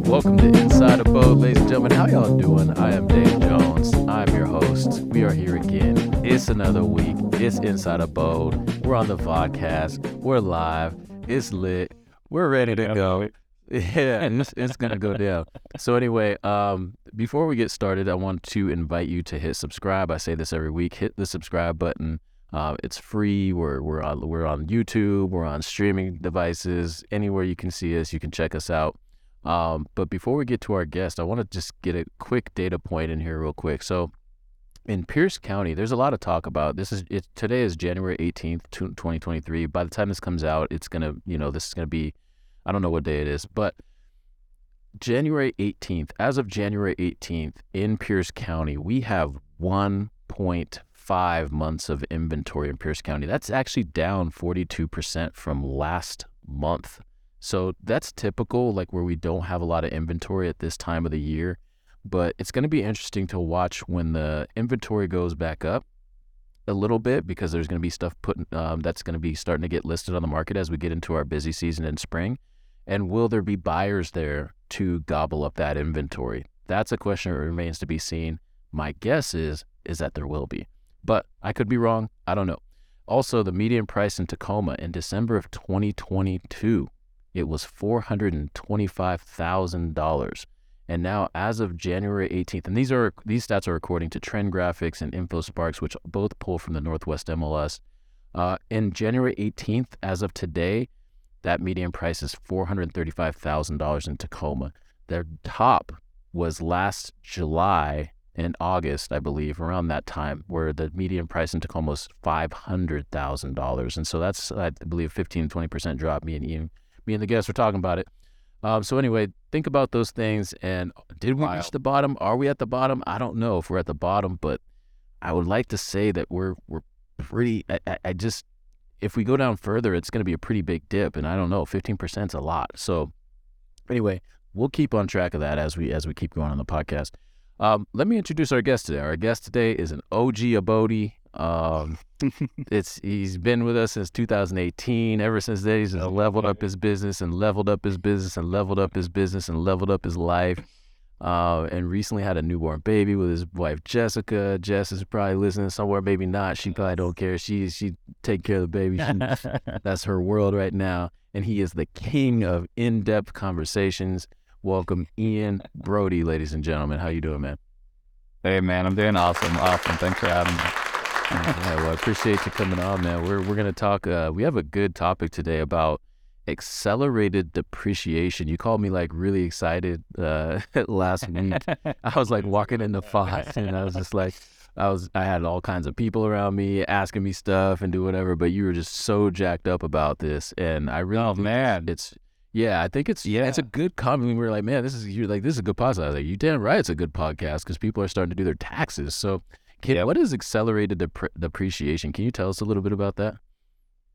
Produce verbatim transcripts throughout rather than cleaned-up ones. Welcome to Inside Abode, ladies and gentlemen. How y'all doing? I am Dave Jones. I'm your host. We are here again. It's another week. It's Inside Abode. We're on the podcast. We're live. It's lit. We're ready to go. Yeah, and it's, it's going to go down. So anyway, um, before we get started, I want to invite you to hit subscribe. I say this every week. Hit the subscribe button. Uh, it's free. We're we're on, we're on YouTube. We're on streaming devices. Anywhere you can see us, you can check us out. Um, but before we get to our guest, I want to just get a quick data point in here real quick. So in Pierce County, there's a lot of talk about this. Is it, today is January eighteenth, twenty twenty-three. By the time this comes out, it's going to, you know, this is going to be, I don't know what day it is, but January eighteenth, as of January eighteenth in Pierce County, we have one point five months of inventory in Pierce County. That's actually down forty-two percent from last month. So that's typical, like where we don't have a lot of inventory at this time of the year, but it's going to be interesting to watch when the inventory goes back up a little bit, because there's going to be stuff put, um, that's going to be starting to get listed on the market as we get into our busy season in spring. And will there be buyers there to gobble up that inventory? That's a question that remains to be seen. My guess is, is that there will be, but I could be wrong. I don't know. Also, the median price in Tacoma in December of twenty twenty-two, it was four hundred twenty-five thousand dollars. And now as of January eighteenth, and these are, these stats are according to Trend Graphics and InfoSparks, which both pull from the Northwest M L S. Uh, in January eighteenth, as of today, that median price is four hundred thirty-five thousand dollars in Tacoma. Their top was last July and August, I believe, around that time, where the median price in Tacoma was five hundred thousand dollars. And so that's, I believe, fifteen, twenty percent drop. Me and Ian, me and the guests were talking about it. Um, so anyway, think about those things. And did we reach the bottom? Are we at the bottom? I don't know if we're at the bottom, but I would like to say that we're we're pretty, I, I just, if we go down further, it's going to be a pretty big dip. And I don't know, fifteen percent is a lot. So anyway, we'll keep on track of that as we as we keep going on the podcast. Um, let me introduce our guest today. Our guest today is an O G Abode. Um, it's he's been with us since two thousand eighteen. Ever since then, he's leveled up his business and leveled up his business and leveled up his business and leveled up his life. Uh, and recently had a newborn baby with his wife Jessica. Jess is probably listening somewhere, maybe not. She probably don't care. She she take care of the baby. She, that's her world right now. And he is the king of in-depth conversations. Welcome, Ian Brodie, ladies and gentlemen. How you doing, man? Hey, man, I'm doing awesome. Awesome. Thanks for having me. Yeah, well, I appreciate you coming on, man. We're we're gonna talk. Uh, we have a good topic today about accelerated depreciation. You called me like really excited uh, last week. I was like walking in the fog, and I was just like, I was I had all kinds of people around me asking me stuff and do whatever. But you were just so jacked up about this, and I really, oh man, it's yeah. I think it's yeah, it's a good comment. We were like, man, this is you're like this is a good podcast. I was like, you damn right, it's a good podcast because people are starting to do their taxes. So. Can, yeah. What is accelerated dep- depreciation? Can you tell us a little bit about that?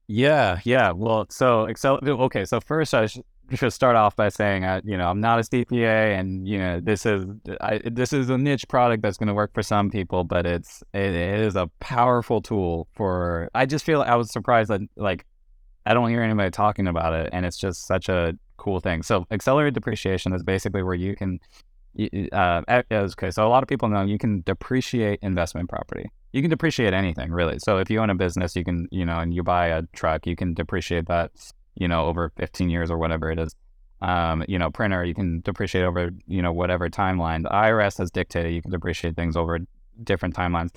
Yeah, yeah. Well, so excel. Okay, so first I sh- should start off by saying, I, you know, I'm not a C P A, and you know, this is I, this is a niche product that's going to work for some people, but it's it, it is a powerful tool for. I just feel I was surprised that like I don't hear anybody talking about it, and it's just such a cool thing. So accelerated depreciation is basically where you can. Uh, okay, so a lot of people know you can depreciate investment property. You can depreciate anything, really. So if you own a business, you can, you know, and you buy a truck, you can depreciate that, you know, over fifteen years or whatever it is. Um, you know, printer, you can depreciate over, you know, whatever timeline. The I R S has dictated you can depreciate things over different timelines.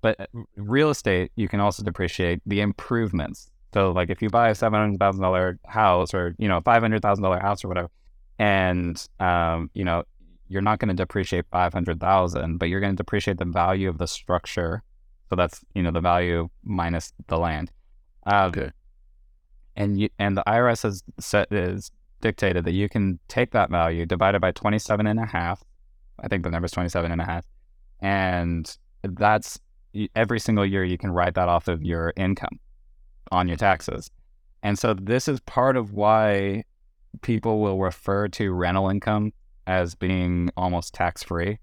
But real estate, you can also depreciate the improvements. So like if you buy a seven hundred thousand dollars house or, you know, a five hundred thousand dollars house or whatever, and, um, you know, you're not going to depreciate five hundred thousand, but you're going to depreciate the value of the structure. So that's, you know, the value minus the land. Uh, okay. And you, and the I R S has set is dictated that you can take that value divided by twenty-seven and a half. I think the number is twenty-seven and a half. And that's every single year you can write that off of your income on your taxes. And so this is part of why people will refer to rental income as being almost tax free,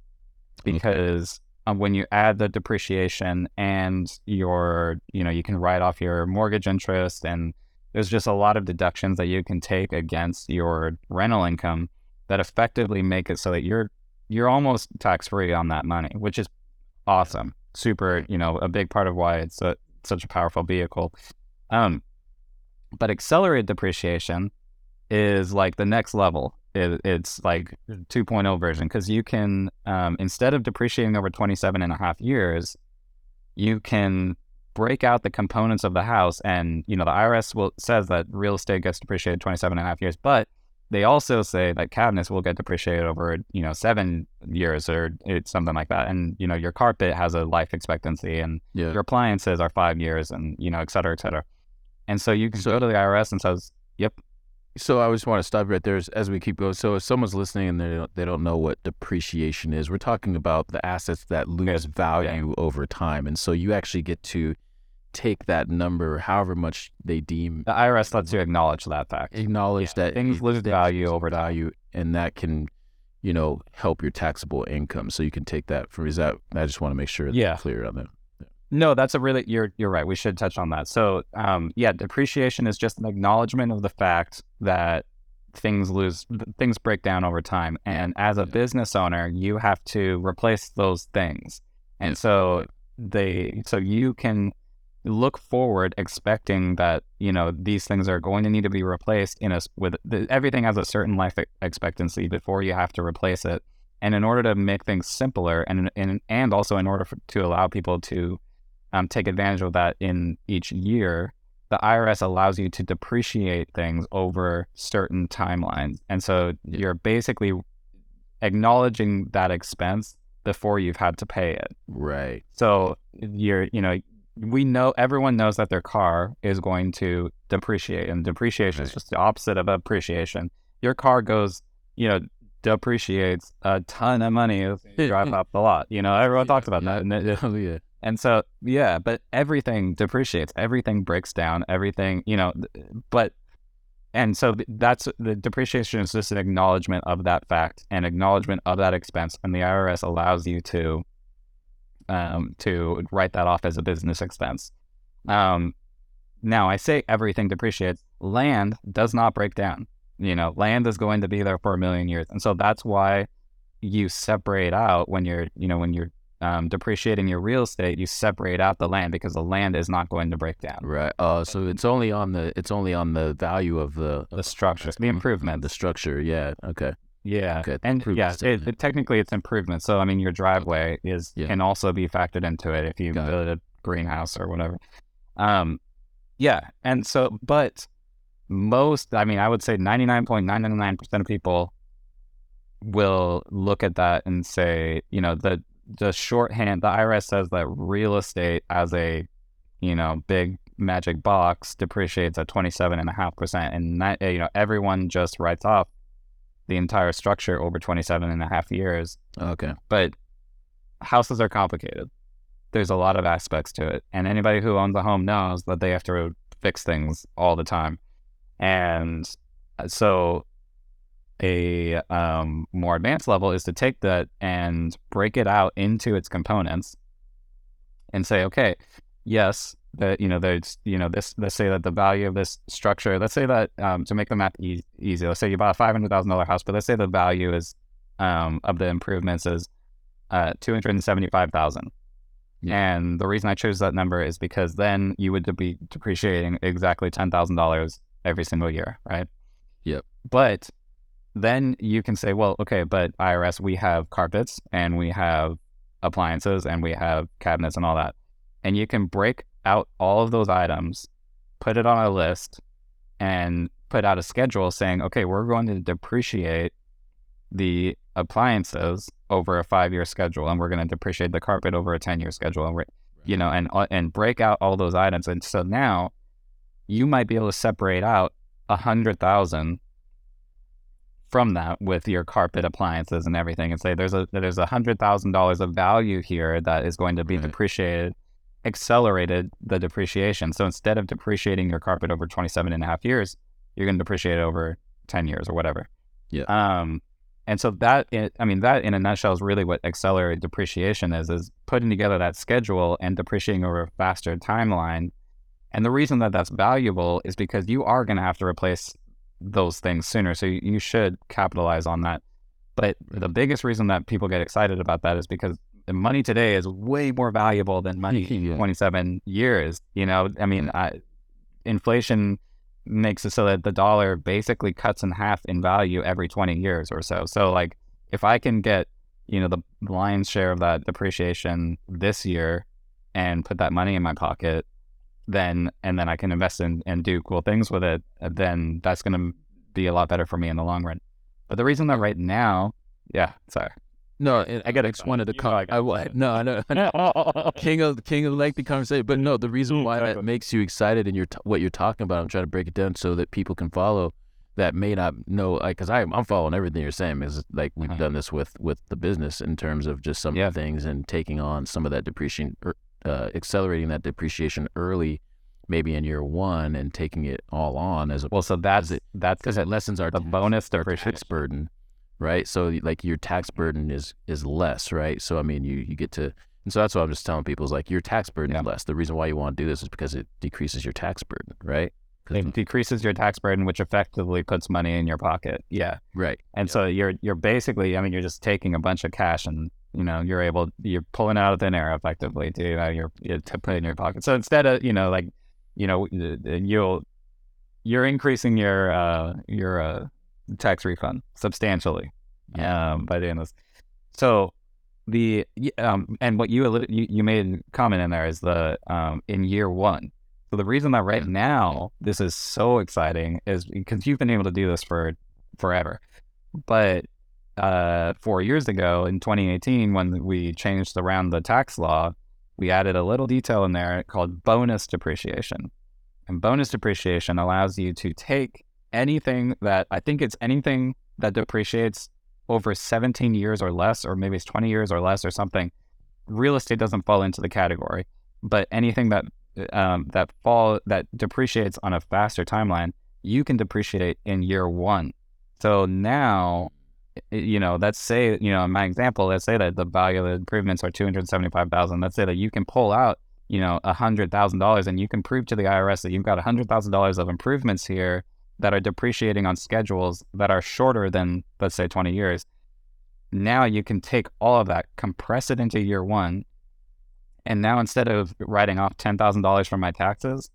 because uh, when you add the depreciation and your, you know, you can write off your mortgage interest, and there's just a lot of deductions that you can take against your rental income that effectively make it so that you're you're almost tax-free on that money, which is awesome. Super, you know, a big part of why it's a, such a powerful vehicle. Um, but accelerated depreciation is like the next level. It, it's like two point oh version, because you can, um, instead of depreciating over twenty-seven and a half years, you can break out the components of the house. And, you know, the I R S will says that real estate gets depreciated twenty-seven and a half years, but they also say that cabinets will get depreciated over, you know, seven years or it's something like that. And, you know, your carpet has a life expectancy, and yeah. your appliances are five years and, you know, et cetera, et cetera. And so you can so, go to the I R S and says, yep. So I just want to stop right there as, as we keep going. So if someone's listening and they don't, they don't know what depreciation is, we're talking about the assets that lose yeah. value yeah. over time. And so you actually get to take that number, however much they deem. The I R S lets you acknowledge that fact. Acknowledge yeah. that things lose value over value, and that can, you know, help your taxable income. So you can take that for. Is that? I just want to make sure that's yeah. clear on that. Yeah. No, that's a really. You're you're right. We should touch on that. So, um, yeah, depreciation is just an acknowledgement of the fact that things lose, things break down over time, and as a yeah. business owner, you have to replace those things, and so they. So you can. Look forward, expecting that, you know, these things are going to need to be replaced in a with the, everything has a certain life expectancy before you have to replace it. And in order to make things simpler, and and, and also in order for, to allow people to um, take advantage of that in each year, the I R S allows you to depreciate things over certain timelines. And so you're basically acknowledging that expense before you've had to pay it. Right. So you're, you know. We know everyone knows that their car is going to depreciate, and depreciation right. is just the opposite of appreciation. Your car goes, you know, depreciates a ton of money if you drive off the lot. You know, everyone yeah, talks about yeah, that. Yeah, yeah. And so, yeah, but everything depreciates, everything breaks down, everything, you know, but, and so that's the depreciation is just an acknowledgement of that fact and acknowledgement of that expense. And the I R S allows you to, Um, to write that off as a business expense. Um, now, I say everything depreciates. Land does not break down. You know, land is going to be there for a million years, and so that's why you separate out when you're, you know, when you're um, depreciating your real estate, you separate out the land because the land is not going to break down. Right. Uh, so it's only on the it's only on the value of the the structure, the improvement, the structure. Yeah. Okay. Yeah, okay, and yeah, it, it, technically it's improvement. So I mean, your driveway is yeah. can also be factored into it if you Got build it. a greenhouse or whatever. Um, yeah, and so, but most, I mean, I would say ninety-nine point nine nine nine percent of people will look at that and say, you know, the the shorthand, the I R S says that real estate as a, you know, big magic box depreciates at twenty-seven and a half percent, and that, you know, everyone just writes off the entire structure over twenty-seven and a half years. Okay. But houses are complicated. There's a lot of aspects to it. And anybody who owns a home knows that they have to fix things all the time. And so a um, more advanced level is to take that and break it out into its components and say, okay, yes, that, you know, there's, you know, this, let's say that the value of this structure, let's say that, um, to make the math e- easy, let's say you bought a five hundred thousand dollars house, but let's say the value is, um, of the improvements is, uh, two hundred seventy-five thousand dollars. Yeah. And the reason I chose that number is because then you would be depreciating exactly ten thousand dollars every single year. Right. Yep. But then you can say, well, okay, but I R S, we have carpets and we have appliances and we have cabinets and all that. And you can break out all of those items, put it on a list, and put out a schedule saying, okay, we're going to depreciate the appliances over a five-year schedule, and we're going to depreciate the carpet over a ten-year schedule, and we're, you know, and and break out all those items. And so now you might be able to separate out a hundred thousand from that with your carpet, appliances, and everything, and say there's a there's a hundred thousand dollars of value here that is going to be right. depreciated. Accelerated the depreciation. So instead of depreciating your carpet over twenty-seven and a half years, you're going to depreciate it over ten years or whatever. Yeah. Um, And so that, I mean, that in a nutshell is really what accelerated depreciation is, is putting together that schedule and depreciating over a faster timeline. And the reason that that's valuable is because you are going to have to replace those things sooner. So you, you should capitalize on that. But the biggest reason that people get excited about that is because the money today is way more valuable than money yeah. in twenty-seven years. You know, I mean, I, inflation makes it so that the dollar basically cuts in half in value every twenty years or so. So like, if I can get, you know, the lion's share of that depreciation this year and put that money in my pocket, then, and then I can invest in and do cool things with it, then that's going to be a lot better for me in the long run. But the reason that right now, yeah, sorry. No, and I got to wanted to come. I, I no, I know. king of king of lengthy conversation, but no, the reason why that makes you excited and your what you're talking about, I'm trying to break it down so that people can follow that may not know, like, because I'm I'm following everything you're saying. Is like we've done this with with the business in terms of just some yeah. things and taking on some of that depreciation, uh, accelerating that depreciation early, maybe in year one, and taking it all on as a well. So that's it. That's because it lessens our the tax, bonus our tax burden. Right. So like your tax burden is, is less. Right. So, I mean, you, you get to, and so that's what I'm just telling people is like your tax burden yeah. is less. The reason why you want to do this is because it decreases your tax burden. Right. It decreases your tax burden, which effectively puts money in your pocket. Yeah. Right. And yeah. so you're, you're basically, I mean, you're just taking a bunch of cash and, you know, you're able, you're pulling out of thin air effectively to, you know, you're, you're to put in your pocket. So instead of, you know, like, you know, you'll, you're increasing your, uh, your, uh, tax refund substantially yeah. um, by doing this. So the um, and what you, you you made comment in there is the um, in year one. So the reason that right now this is so exciting is because you've been able to do this for forever. But uh, four years ago in twenty eighteen, when we changed around the tax law, we added a little detail in there called bonus depreciation. And bonus depreciation allows you to take anything that I think it's anything that depreciates over seventeen years or less, or maybe it's twenty years or less or something. Real estate doesn't fall into the category, but anything that um, that fall that depreciates on a faster timeline, you can depreciate in year one. So now, you know, let's say, you know, in my example, let's say that the value of the improvements are two hundred seventy-five thousand dollars. Let's say that you can pull out, you know, one hundred thousand dollars and you can prove to the I R S that you've got one hundred thousand dollars of improvements here that are depreciating on schedules that are shorter than, let's say, twenty years. Now you can take all of that, compress it into year one, and now instead of writing off ten thousand dollars from my taxes,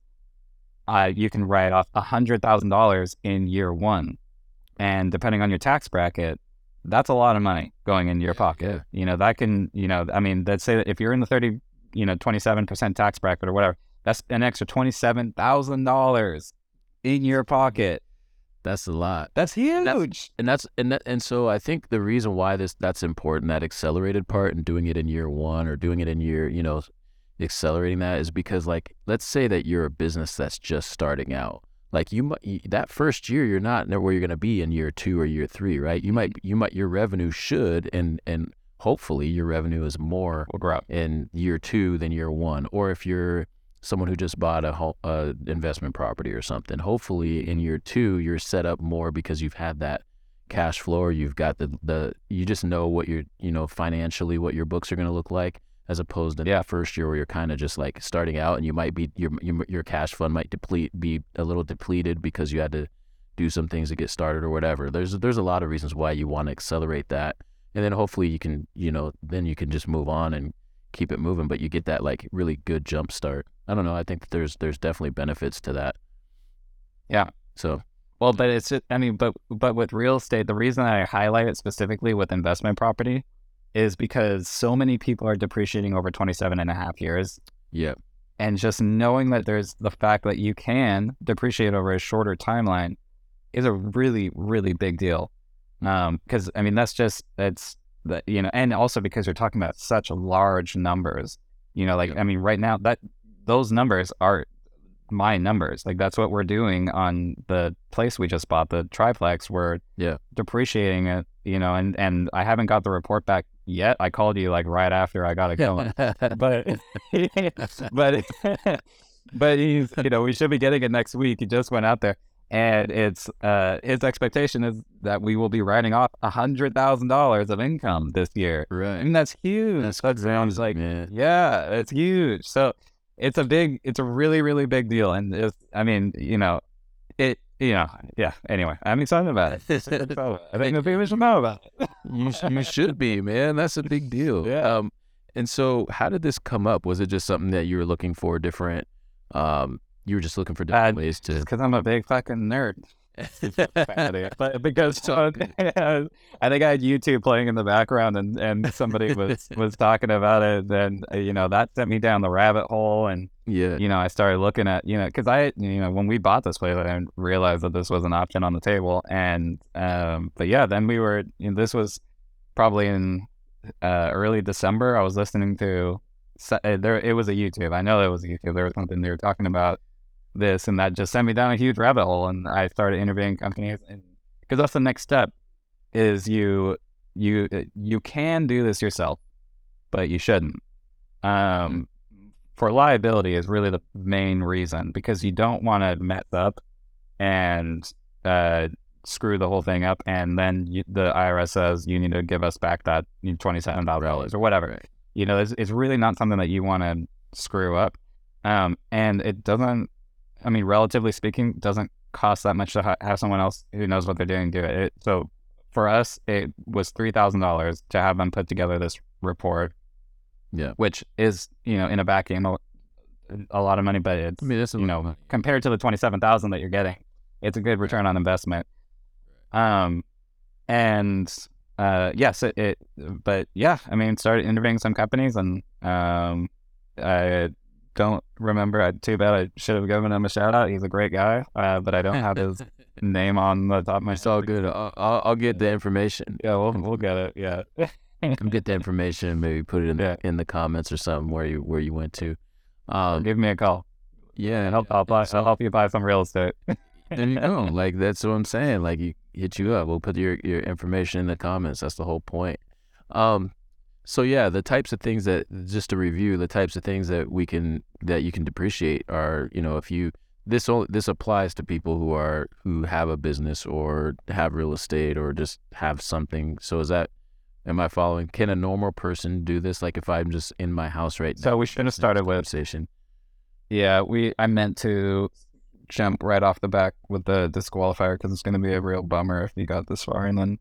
uh, you can write off one hundred thousand dollars in year one. And depending on your tax bracket, that's a lot of money going into your pocket. Yeah. You know, that can, you know, I mean, let's say that if you're in the thirty, you know, twenty-seven percent tax bracket or whatever, that's an extra twenty-seven thousand dollars. In your pocket. That's a lot. That's huge. That's, and that's and that, and so I think the reason why this that's important, that accelerated part and doing it in year one or doing it in year, you know, accelerating that is because, like, let's say that you're a business that's just starting out. Like you, you that first year you're not where you're going to be in year two or year three, right? You might you might your revenue should and and hopefully your revenue is more in year two than year one. Or if you're someone who just bought a whole, uh, investment property or something. Hopefully in year two, you're set up more because you've had that cash flow or you've got the, the you just know what you're, you know, financially what your books are going to look like as opposed to yeah. the first year where you're kind of just like starting out and you might be, your, your your cash fund might deplete, be a little depleted because you had to do some things to get started or whatever. There's, there's a lot of reasons why you want to accelerate that. And then hopefully you can, you know, then you can just move on and keep it moving, but you get that like really good jump start. I don't know. I think that there's there's definitely benefits to that. Yeah. So well, but it's just, I mean, but but with real estate, the reason I highlight it specifically with investment property is because so many people are depreciating over twenty-seven and a half years. Yeah. And just knowing that there's the fact that you can depreciate over a shorter timeline is a really really big deal. Um, because I mean that's just that's the, you know, and also because you're talking about such large numbers. You know, like yeah. I mean, right now that. Those numbers are my numbers. Like that's what we're doing on the place we just bought, the triplex. We're yeah. depreciating it, you know, and, and I haven't got the report back yet. I called you like right after I got it going. but but but he's, you know, we should be getting it next week. He just went out there. And it's uh, his expectation is that we will be writing off one hundred thousand dollars of income this year. Right. I mean, that's huge. That's crazy. I was like, yeah. yeah, it's huge. So it's a big, it's a really, really big deal. And it's, I mean, you know, it, you know, yeah. Anyway, I'm excited about it. So I think the people should know about it. you, you should be, man. That's a big deal. Yeah. Um, and so how did this come up? Was it just something that you were looking for different, um, you were just looking for different uh, ways to... Because I'm a big fucking nerd. But because uh, I think I had YouTube playing in the background and, and somebody was, was talking about it. And, you know, that sent me down the rabbit hole. And, yeah. you know, I started looking at, you know, because I, you know, when we bought this place, I realized that this was an option on the table. And, um, but yeah, then we were, you know, this was probably in uh, early December. I was listening to, there it was a YouTube. I know it was a YouTube. There was something they were talking about. This and that just sent me down a huge rabbit hole, and I started interviewing companies, because that's the next step. Is you you you can do this yourself, but you shouldn't. Um, for liability is really the main reason, because you don't want to mess up and uh, screw the whole thing up, and then you, the I R S says you need to give us back that twenty-seven dollars or whatever. You know, it's, it's really not something that you want to screw up, um, and it doesn't. I mean, relatively speaking, doesn't cost that much to ha- have someone else who knows what they're doing do it. it so for us, it was three thousand dollars to have them put together this report. Yeah, which is, you know, in a vacuum, a, a lot of money, but it's, I mean, it's you know, money. Compared to the twenty-seven thousand dollars that you're getting, it's a good return on investment. Um, and uh, yes, it, it, but yeah, I mean, started interviewing some companies, and um, I. Don't remember. I, too bad. I should have given him a shout out. He's a great guy, uh, but I don't have his name on the top of my. It's all good. I'll, I'll, I'll get the information. Yeah, we'll we'll get it. Yeah, get the information and maybe put it in yeah. the, in the comments or something where you where you went to. Um, give me a call. Yeah, and I'll I'll, buy, I'll help you buy some real estate. There you go. Like that's what I'm saying. Like you hit you up. We'll put your your information in the comments. That's the whole point. Um. So yeah, the types of things that, just to review, the types of things that we can, that you can depreciate are, you know, if you, this only, this applies to people who are, who have a business or have real estate or just have something. So is that, am I following? Can a normal person do this? Like if I'm just in my house right so now. So we should have started with, conversation. yeah, we, I meant to jump right off the back with the disqualifier, because it's going to be a real bummer if you got this far and then.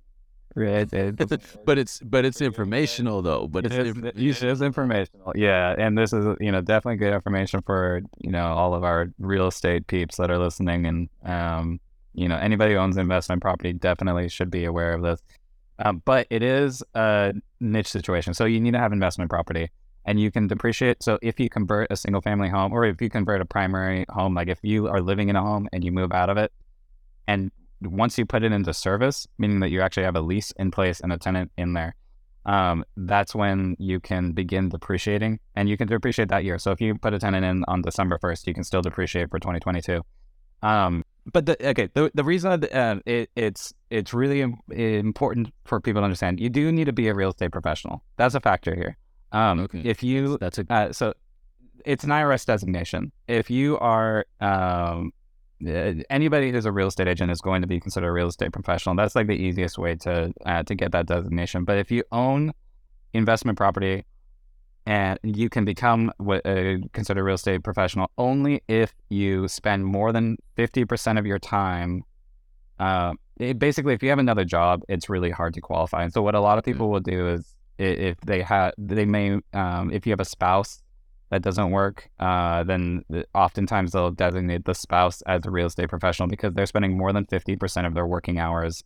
Right, it's, but it's but it's informational though. But it's it is, it is informational, yeah. And this is you know definitely good information for you know all of our real estate peeps that are listening, and um you know anybody who owns investment property definitely should be aware of this. Um, but it is a niche situation, so you need to have investment property, and you can depreciate. So if you convert a single family home, or if you convert a primary home, like if you are living in a home and you move out of it, and once you put it into service, meaning that you actually have a lease in place and a tenant in there, um, that's when you can begin depreciating, and you can depreciate that year. So if you put a tenant in on December first, you can still depreciate for twenty twenty-two. Um, but the, okay, the the reason uh, it, it's it's really important for people to understand, you do need to be a real estate professional. That's a factor here. Um, okay. If you that's a uh, so it's an I R S designation. If you are um. Anybody who's a real estate agent is going to be considered a real estate professional. That's like the easiest way to uh, to get that designation. But if you own investment property, and you can become what uh, considered a real estate professional only if you spend more than fifty percent of your time. Uh, it, basically, if you have another job, it's really hard to qualify. And so, what a lot of people will do is, if they have, they may, um, if you have a spouse that doesn't work, uh, then oftentimes they'll designate the spouse as a real estate professional, because they're spending more than fifty percent of their working hours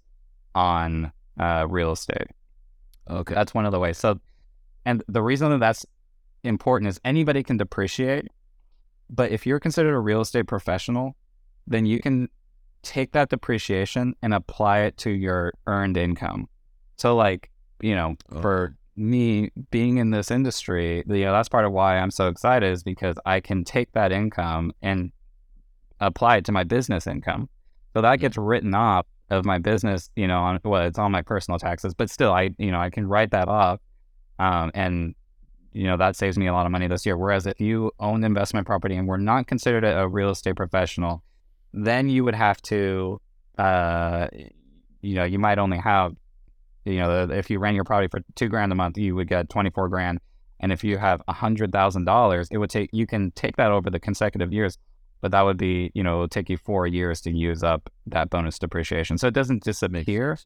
on uh, real estate. Okay. That's one of the ways. So, and the reason that that's important is anybody can depreciate, but if you're considered a real estate professional, then you can take that depreciation and apply it to your earned income. So like, you know, okay. for... me being in this industry, you know, that's part of why I'm so excited, is because I can take that income and apply it to my business income. So that gets written off of my business, you know, on, well, it's on my personal taxes, but still I, you know, I can write that off. Um, and you know, that saves me a lot of money this year. Whereas if you own investment property and were not considered a real estate professional, then you would have to, uh, you know, you might only have, you know, if you rent your property for two grand a month, you would get twenty-four grand. And if you have a hundred thousand dollars, it would take, you can take that over the consecutive years, but that would be, you know, it would take you four years to use up that bonus depreciation. So it doesn't disappear,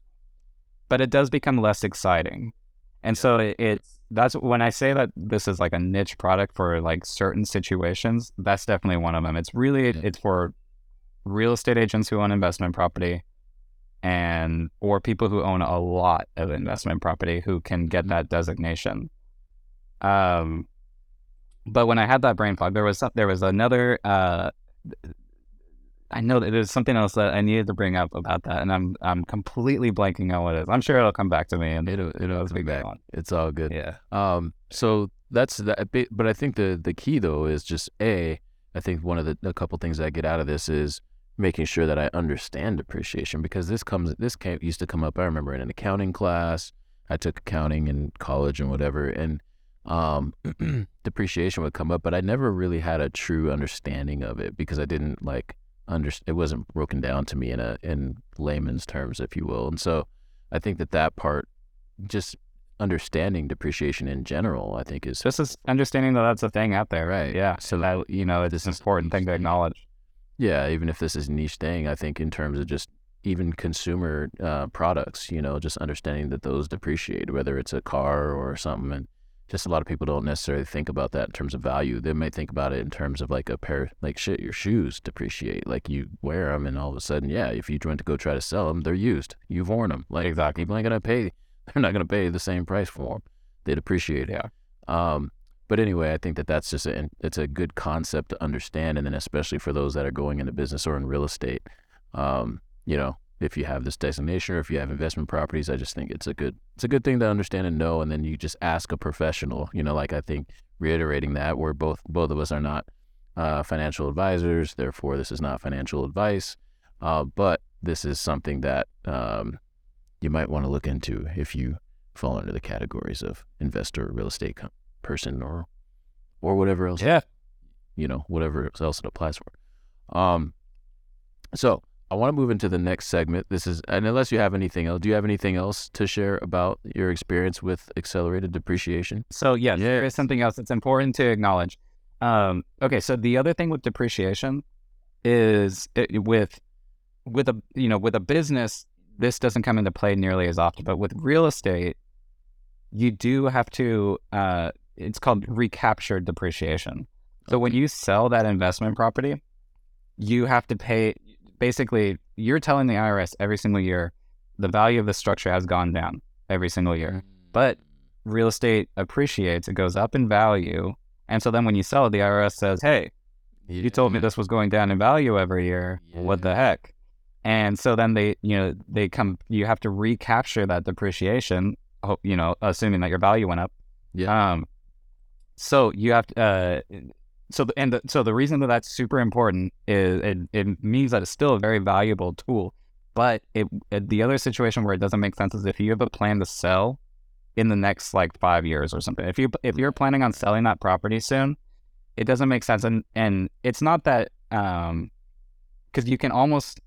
but it does become less exciting. And so it, it's, that's when I say that this is like a niche product for like certain situations, that's definitely one of them. It's really, it's for real estate agents who own investment property, and or people who own a lot of investment property who can get that designation. Um, but when I had that brain fog, there was there was another. Uh, I know that there's something else that I needed to bring up about that, and I'm I'm completely blanking on what it is. I'm sure it'll come back to me, and it'll it'll be back. On. It's all good. Yeah. Um. So that's that. But I think the the key though is just a. I think one of the a couple things that I get out of this is making sure that I understand depreciation, because this comes this came, used to come up. I remember in an accounting class, I took accounting in college and whatever, and um, depreciation would come up, but I never really had a true understanding of it because I didn't like under, it wasn't broken down to me in a in layman's terms, if you will. And so I think that that part, just understanding depreciation in general, I think is just is understanding that that's a thing out there, right? Yeah. So that, you know, it's an important thing to acknowledge. Yeah, even if this is a niche thing, I think in terms of just even consumer uh, products, you know, just understanding that those depreciate, whether it's a car or something. And just a lot of people don't necessarily think about that in terms of value. They may think about it in terms of like a pair, like shit, your shoes depreciate, like you wear them and all of a sudden, yeah, if you went to go try to sell them, they're used. You've worn them. Like exactly. People ain't going to pay. They're not going to pay the same price for them. They'd appreciate it. Yeah. Um, but anyway, I think that that's just a, it's a good concept to understand. And then especially for those that are going into business or in real estate, um, you know, if you have this designation or if you have investment properties, I just think it's a good, it's a good thing to understand and know. And then you just ask a professional, you know, like I think reiterating that we're both, both of us are not uh, financial advisors. Therefore, this is not financial advice. Uh, but this is something that, um, you might want to look into if you fall under the categories of investor, real estate com- person, or or whatever else. Yeah, you know, whatever else it applies for. Um, so I want to move into the next segment. This is, and unless you have anything else, do you have anything else to share about your experience with accelerated depreciation? So yes, yes. There is something else that's important to acknowledge. Um, okay, so the other thing with depreciation is it, with with a you know with a business. This doesn't come into play nearly as often, but with real estate, you do have to, uh, it's called recaptured depreciation. So when you sell that investment property, you have to pay, basically you're telling the I R S every single year, the value of the structure has gone down every single year, but real estate appreciates, it goes up in value. And so then when you sell it, the I R S says, hey, you told me this was going down in value every year. What the heck? And so then they, you know, they come, you have to recapture that depreciation, you know, assuming that your value went up. Yeah. Um, so you have to, uh, so, the, and the, so the reason that that's super important is it, it means that it's still a very valuable tool, but it, it, the other situation where it doesn't make sense is if you have a plan to sell in the next like five years or something, if you, if you're planning on selling that property soon, it doesn't make sense. And, and it's not that, um, cause you can almost,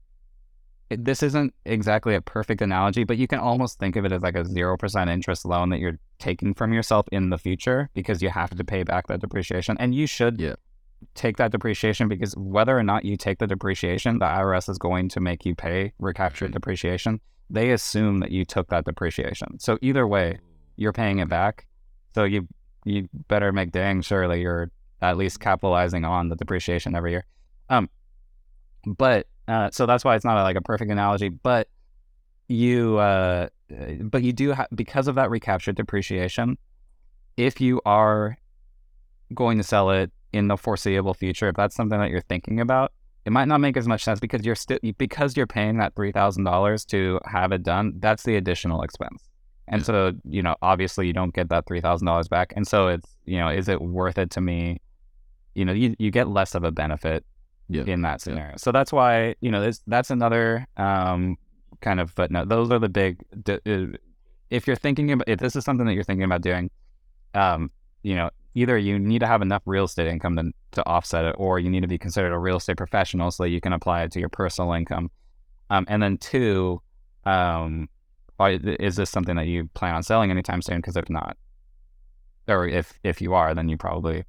this isn't exactly a perfect analogy, but you can almost think of it as like a zero percent interest loan that you're taking from yourself in the future because you have to pay back that depreciation. And you should yeah. take that depreciation because whether or not you take the depreciation, the I R S is going to make you pay recaptured depreciation. They assume that you took that depreciation. So either way, you're paying it back. So you you better make dang sure that you're at least capitalizing on the depreciation every year. Um, But... Uh, so that's why it's not a, like a perfect analogy, but you, uh, but you do ha- because of that recaptured depreciation. If you are going to sell it in the foreseeable future, if that's something that you're thinking about, it might not make as much sense because you're still because you're paying that three thousand dollars to have it done. That's the additional expense, and so you know obviously you don't get that three thousand dollars back, and so it's you know is it worth it to me? You know you you get less of a benefit. Yeah, in that scenario. Yeah. So that's why, you know, this, that's another um, kind of footnote. Those are the big, d- if you're thinking about, if this is something that you're thinking about doing, um, you know, either you need to have enough real estate income to, to offset it, or you need to be considered a real estate professional so that you can apply it to your personal income. Um, and then two, um, is this something that you plan on selling anytime soon? Because if not, or if, if you are, then you probably,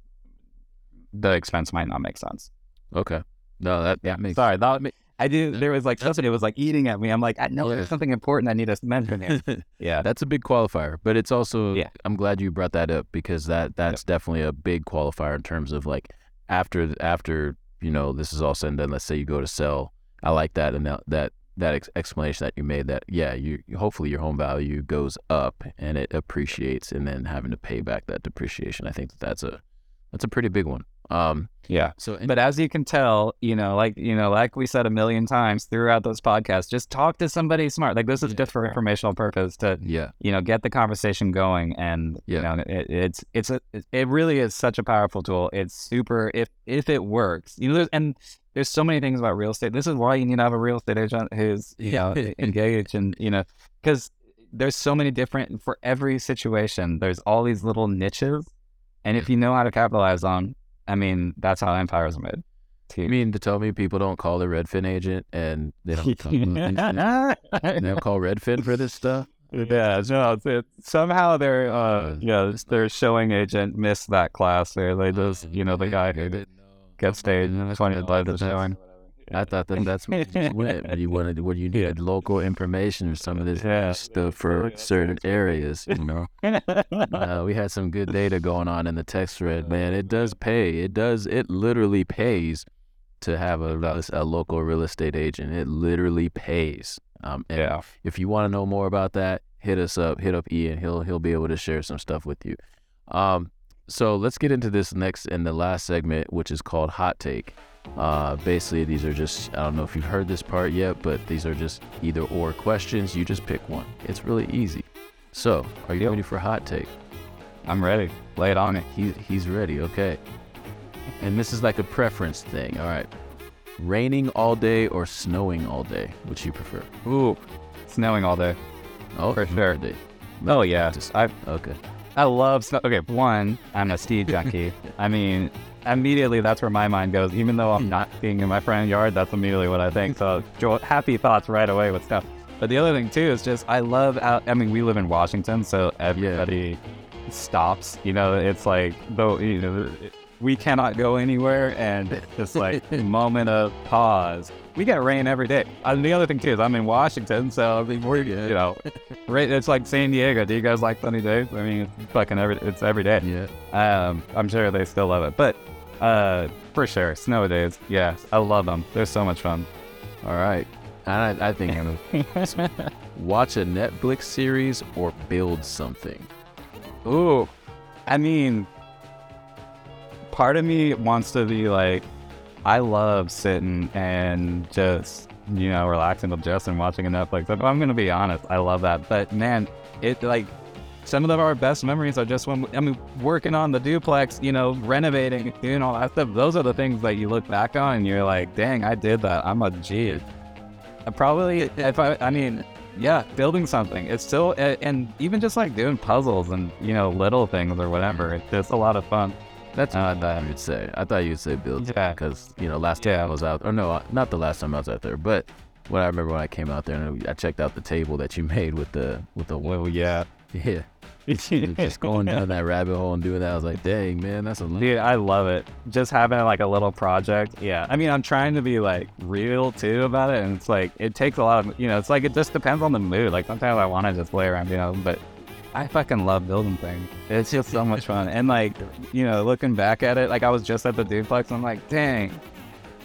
the expense might not make sense. Okay. No, that, that makes Sorry, that ma- I do. There was like something, it was like eating at me. I'm like, I know yeah. there's something important I need to mention here. Yeah. That's a big qualifier, but it's also, yeah. I'm glad you brought that up, because that, that's yep. definitely a big qualifier in terms of like after, after, you know, this is all said and done, let's say you go to sell. I like that. And that, that, that ex- explanation that you made that, yeah, you, hopefully your home value goes up and it appreciates, and then having to pay back that depreciation. I think that that's a, that's a pretty big one. Um, yeah. So, and, but as you can tell, you know, like, you know, like we said a million times throughout those podcasts, just talk to somebody smart. Like this is yeah, just for informational purpose to, yeah. you know, get the conversation going. And, yeah. you know, it, it's, it's, a, it really is such a powerful tool. It's super, if, if it works, you know, there's, and there's so many things about real estate. This is why you need to have a real estate agent who's, you know, engaged, and, you know, cause there's so many different, for every situation, there's all these little niches. And if you know how to capitalize on, I mean, that's how empires are made. You mean to tell me people don't call the Redfin agent and they don't talk about things? They don't call Redfin for this stuff? Yeah, no. It, somehow they're, uh, yeah, their showing agent missed that class there. They just, you know, the guy who gets staged in twenty eleven showing. I thought that that's what you went. You wanted, what you needed, yeah. local information or some of this yeah. stuff for certain areas, you know. Uh, we had some good data going on in the text thread, man. It does pay. It does. It literally pays to have a, a local real estate agent. It literally pays. Um, and yeah. If you want to know more about that, hit us up. Hit up Ian. He'll he'll be able to share some stuff with you. Um, so let's get into this next and the last segment, which is called Hot Take. Uh, basically, these are just, I don't know if you've heard this part yet, but these are just either or questions. You just pick one. It's really easy. So, are you yep. ready for Hot Take? I'm ready. Lay it on me. He, he's ready. Okay. And this is like a preference thing. All right. Raining all day or snowing all day? Which you prefer? Ooh, snowing all day. Oh, for sure. Day. No, oh, yeah. Just, I, okay. I love snow. Okay. One, I'm a ski junkie. I mean... Immediately, that's where my mind goes. Even though I'm not being in my front yard, that's immediately what I think. So happy thoughts right away with stuff. But the other thing too is just I love out. I mean, we live in Washington, so everybody yeah. stops. You know, it's like though you know we cannot go anywhere, and just like moment of pause. We get rain every day. And the other thing too is I'm in Washington, so I mean, we're you know, right? It's like San Diego. Do you guys like sunny days? I mean, it's fucking every it's every day. Yeah. Um, I'm sure they still love it, but. Uh, for sure, snow days. Yeah, I love them. They're so much fun. All right, I, I think I'm gonna watch a Netflix series or build something. Ooh, I mean, part of me wants to be like, I love sitting and just you know relaxing with Jess and watching a Netflix. I'm gonna be honest, I love that. But man, it like. Some of our best memories are just when, I mean, working on the duplex, you know, renovating, doing all that stuff. Those are the things that you look back on and you're like, dang, I did that. I'm a G. I probably, if I, I mean, yeah, building something. It's still, and even just like doing puzzles and, you know, little things or whatever. It's just a lot of fun. That's uh, what I would say. I thought you'd say build. Yeah. Because, you know, last time yeah. I was out, or no, not the last time I was out there, but when I remember when I came out there and I checked out the table that you made with the, with the, well, yeah. Yeah. Just going down that rabbit hole and doing that, I was like, dang, man, that's a lot. Dude, I love it. Just having like a little project. Yeah. I mean, I'm trying to be like real too about it. And it's like, it takes a lot of, you know, it's like, it just depends on the mood. Like sometimes I want to just lay around, you know, but I fucking love building things. It's just so much fun. And like, you know, looking back at it, like I was just at the duplex and I'm like, dang,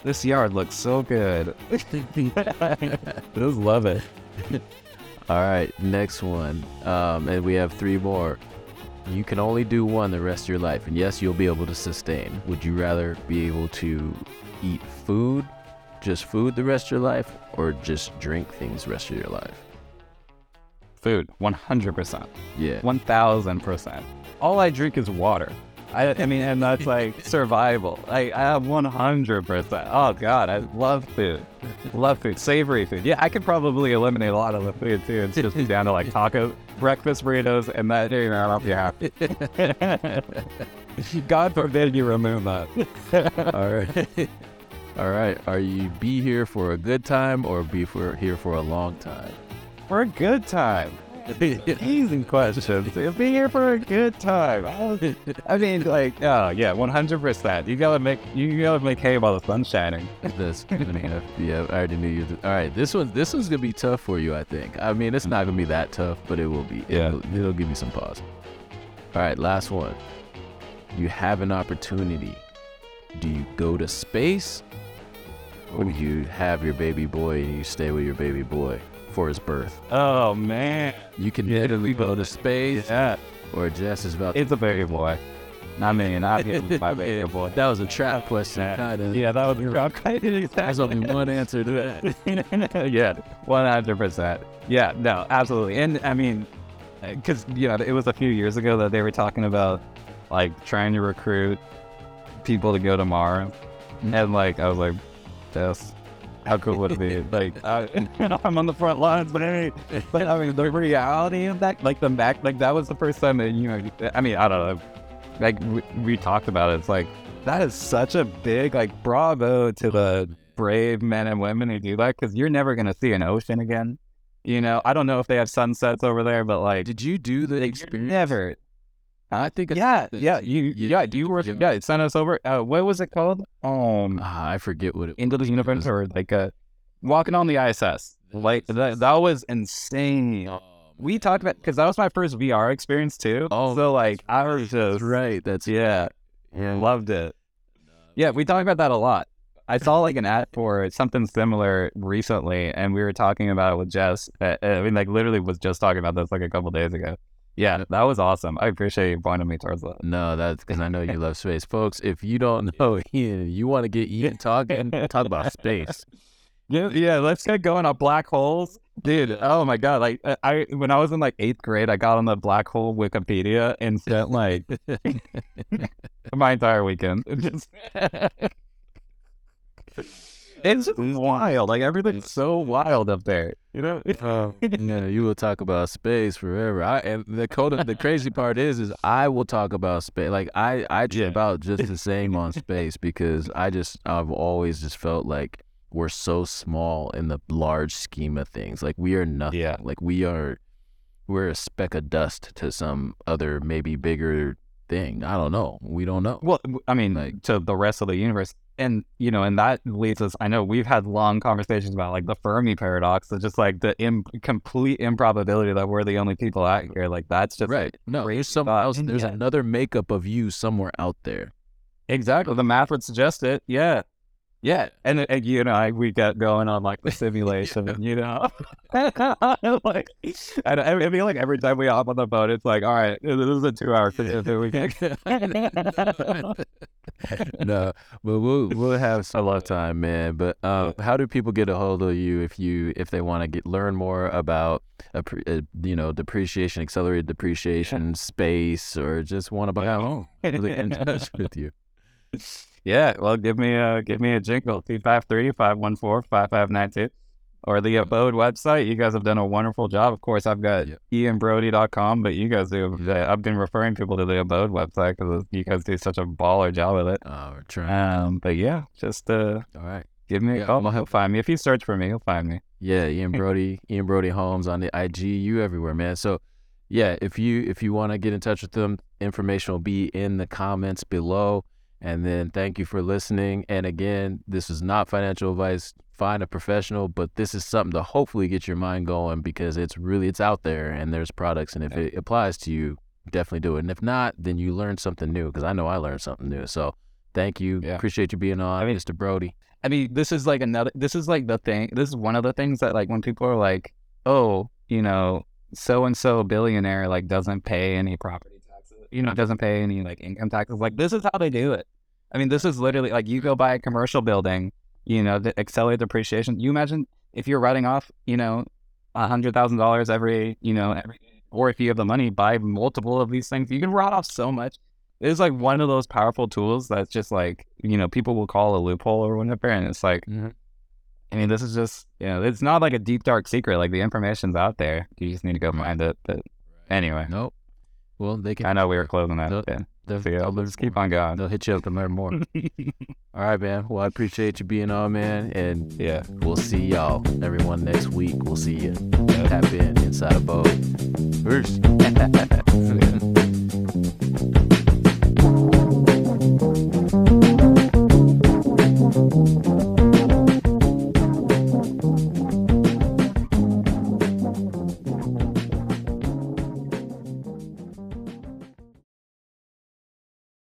this yard looks so good. I just love it. All right, next one. Um, and we have three more. You can only do one the rest of your life. And yes, you'll be able to sustain. Would you rather be able to eat food, just food the rest of your life, or just drink things the rest of your life? Food, one hundred percent. Yeah. one thousand percent. All I drink is water. I, I mean, and that's like survival. I, I have one hundred percent. Oh, God, I love food. Love food. Savory food. Yeah, I could probably eliminate a lot of the food, too. It's just down to like taco breakfast burritos and that, you know, I'll be happy. God forbid you remove that. All right. All right. Are you be here for a good time or be for here for a long time? For a good time. Easy question. Be here for a good time. I mean, like, oh yeah, one hundred percent. You gotta make you gotta make hay while the sun's shining. This, I mean, yeah, I already knew you. All right, this one, this one's gonna be tough for you, I think. I mean, it's not gonna be that tough, but it will be. It yeah, will, it'll give you some pause. All right, last one. You have an opportunity. Do you go to space, or do you have your baby boy and you stay with your baby boy for his birth? Oh man, you can yeah, literally go to space. Yeah, or Jess is about. It's a baby boy. I mean, I get my baby boy. That was a trap question, yeah. kind of. Yeah, that was a trap question. Exactly. There's only one answer to that. Yeah, one hundred percent. Yeah, no, absolutely. And I mean, because you know, it was a few years ago that they were talking about like trying to recruit people to go to Mars, mm-hmm. and like I was like, Jess. How cool would it be? Like, uh, I'm on the front lines, but I mean, but I mean, the reality of that, like the back, like that was the first time that, you know, I mean, I don't know, like we, we talked about it. It's like, that is such a big, like, bravo to the brave men and women who do that, because you're never going to see an ocean again. You know, I don't know if they have sunsets over there, but like, did you do the experience? Never. I think it's, yeah, it's, yeah, you, you, yeah, do you were, yeah, it sent us over, uh, what was it called? Um, uh, I forget what it was. Into the universe, or like, uh, walking on the I S S, like, that, that was insane. We talked about, because that was my first V R experience, too, oh, so, like, I was just, right, that's, yeah, yeah, loved it. Yeah, we talked about that a lot. I saw, like, an ad for something similar recently, and we were talking about it with Jess, uh, I mean, like, literally was just talking about this, like, a couple days ago. Yeah, that was awesome. I appreciate you pointing me towards that. No, that's because I know you love space. Folks, if you don't know Ian, you want to get Ian talking, talk about space. Yeah, yeah, let's get going on black holes. Dude, oh my God. Like, I when I was in like eighth grade, I got on the black hole Wikipedia and spent like my entire weekend. Just... It's just wild. Like, everything's so wild up there. You know? um, yeah, you will talk about space forever. I, and the cold, the crazy part is, is I will talk about space. Like, I, I yeah. about just the same on space because I just, I've always just felt like we're so small in the large scheme of things. Like, we are nothing. Yeah. Like, we are, we're a speck of dust to some other maybe bigger thing. I don't know. We don't know. Well, I mean, like, to the rest of the universe. And, you know, and that leads us, I know we've had long conversations about, like, the Fermi paradox, so just, like, the im- complete improbability that we're the only people out here. Like, that's just... Right. No, there's someone else, there's yeah. another makeup of you somewhere out there. Exactly. The math would suggest it. Yeah. Yeah. And, and you know, I, we got going on, like, the simulation, yeah. you know? Like, I, I mean, like, every time we hop on the boat, it's like, all right, this is a two-hour thing. No, but we'll we'll have a lot of time, man. But um, how do people get a hold of you if you if they want to get learn more about a, a, you know depreciation, accelerated depreciation, space, or just want to buy a home? Really in touch with you. Yeah, well, give me a give me a jingle two five three, five one four, five five nine two, or the Abode website. You guys have done a wonderful job. Of course, I've got yep. ian brody dot com, but you guys do. I've been referring people to the Abode website because you guys do such a baller job with it. Oh, we're trying. Um, but yeah, just uh, all right. Give me yeah, a call. He'll find me if you search for me. He'll find me. Yeah, Ian Brodie, Ian Brodie Holmes on the I G. You everywhere, man. So yeah, if you if you want to get in touch with them, information will be in the comments below. And then thank you for listening. And again, this is not financial advice. Find a professional, but this is something to hopefully get your mind going because it's really, it's out there and there's products. And if it applies to you, definitely do it. And if not, then you learn something new because I know I learned something new. So thank you. Yeah. Appreciate you being on, I mean, Mister Brodie. I mean, this is like another, this is like the thing. This is one of the things that like when people are like, oh, you know, so-and-so billionaire like doesn't pay any property taxes, you know, doesn't pay any like income taxes. Like this is how they do it. I mean, this is literally like you go buy a commercial building, you know, the accelerated depreciation. You imagine if you're writing off, you know, a hundred thousand dollars every, you know, every, or if you have the money, buy multiple of these things. You can write off so much. It's like one of those powerful tools that's just like, you know, people will call a loophole or whatever, and it's like, mm-hmm. I mean, this is just, you know, it's not like a deep dark secret. Like the information's out there. You just need to go find it. But anyway, nope. Well, they can. I know we were closing that. They'll, then. They'll, so, yeah, they'll let's keep on going. They'll hit you up and learn more. All right, man. Well, I appreciate you being on, man. And yeah, we'll see y'all, everyone, next week. We'll see you. Yep. Tap in inside Abode. Peace.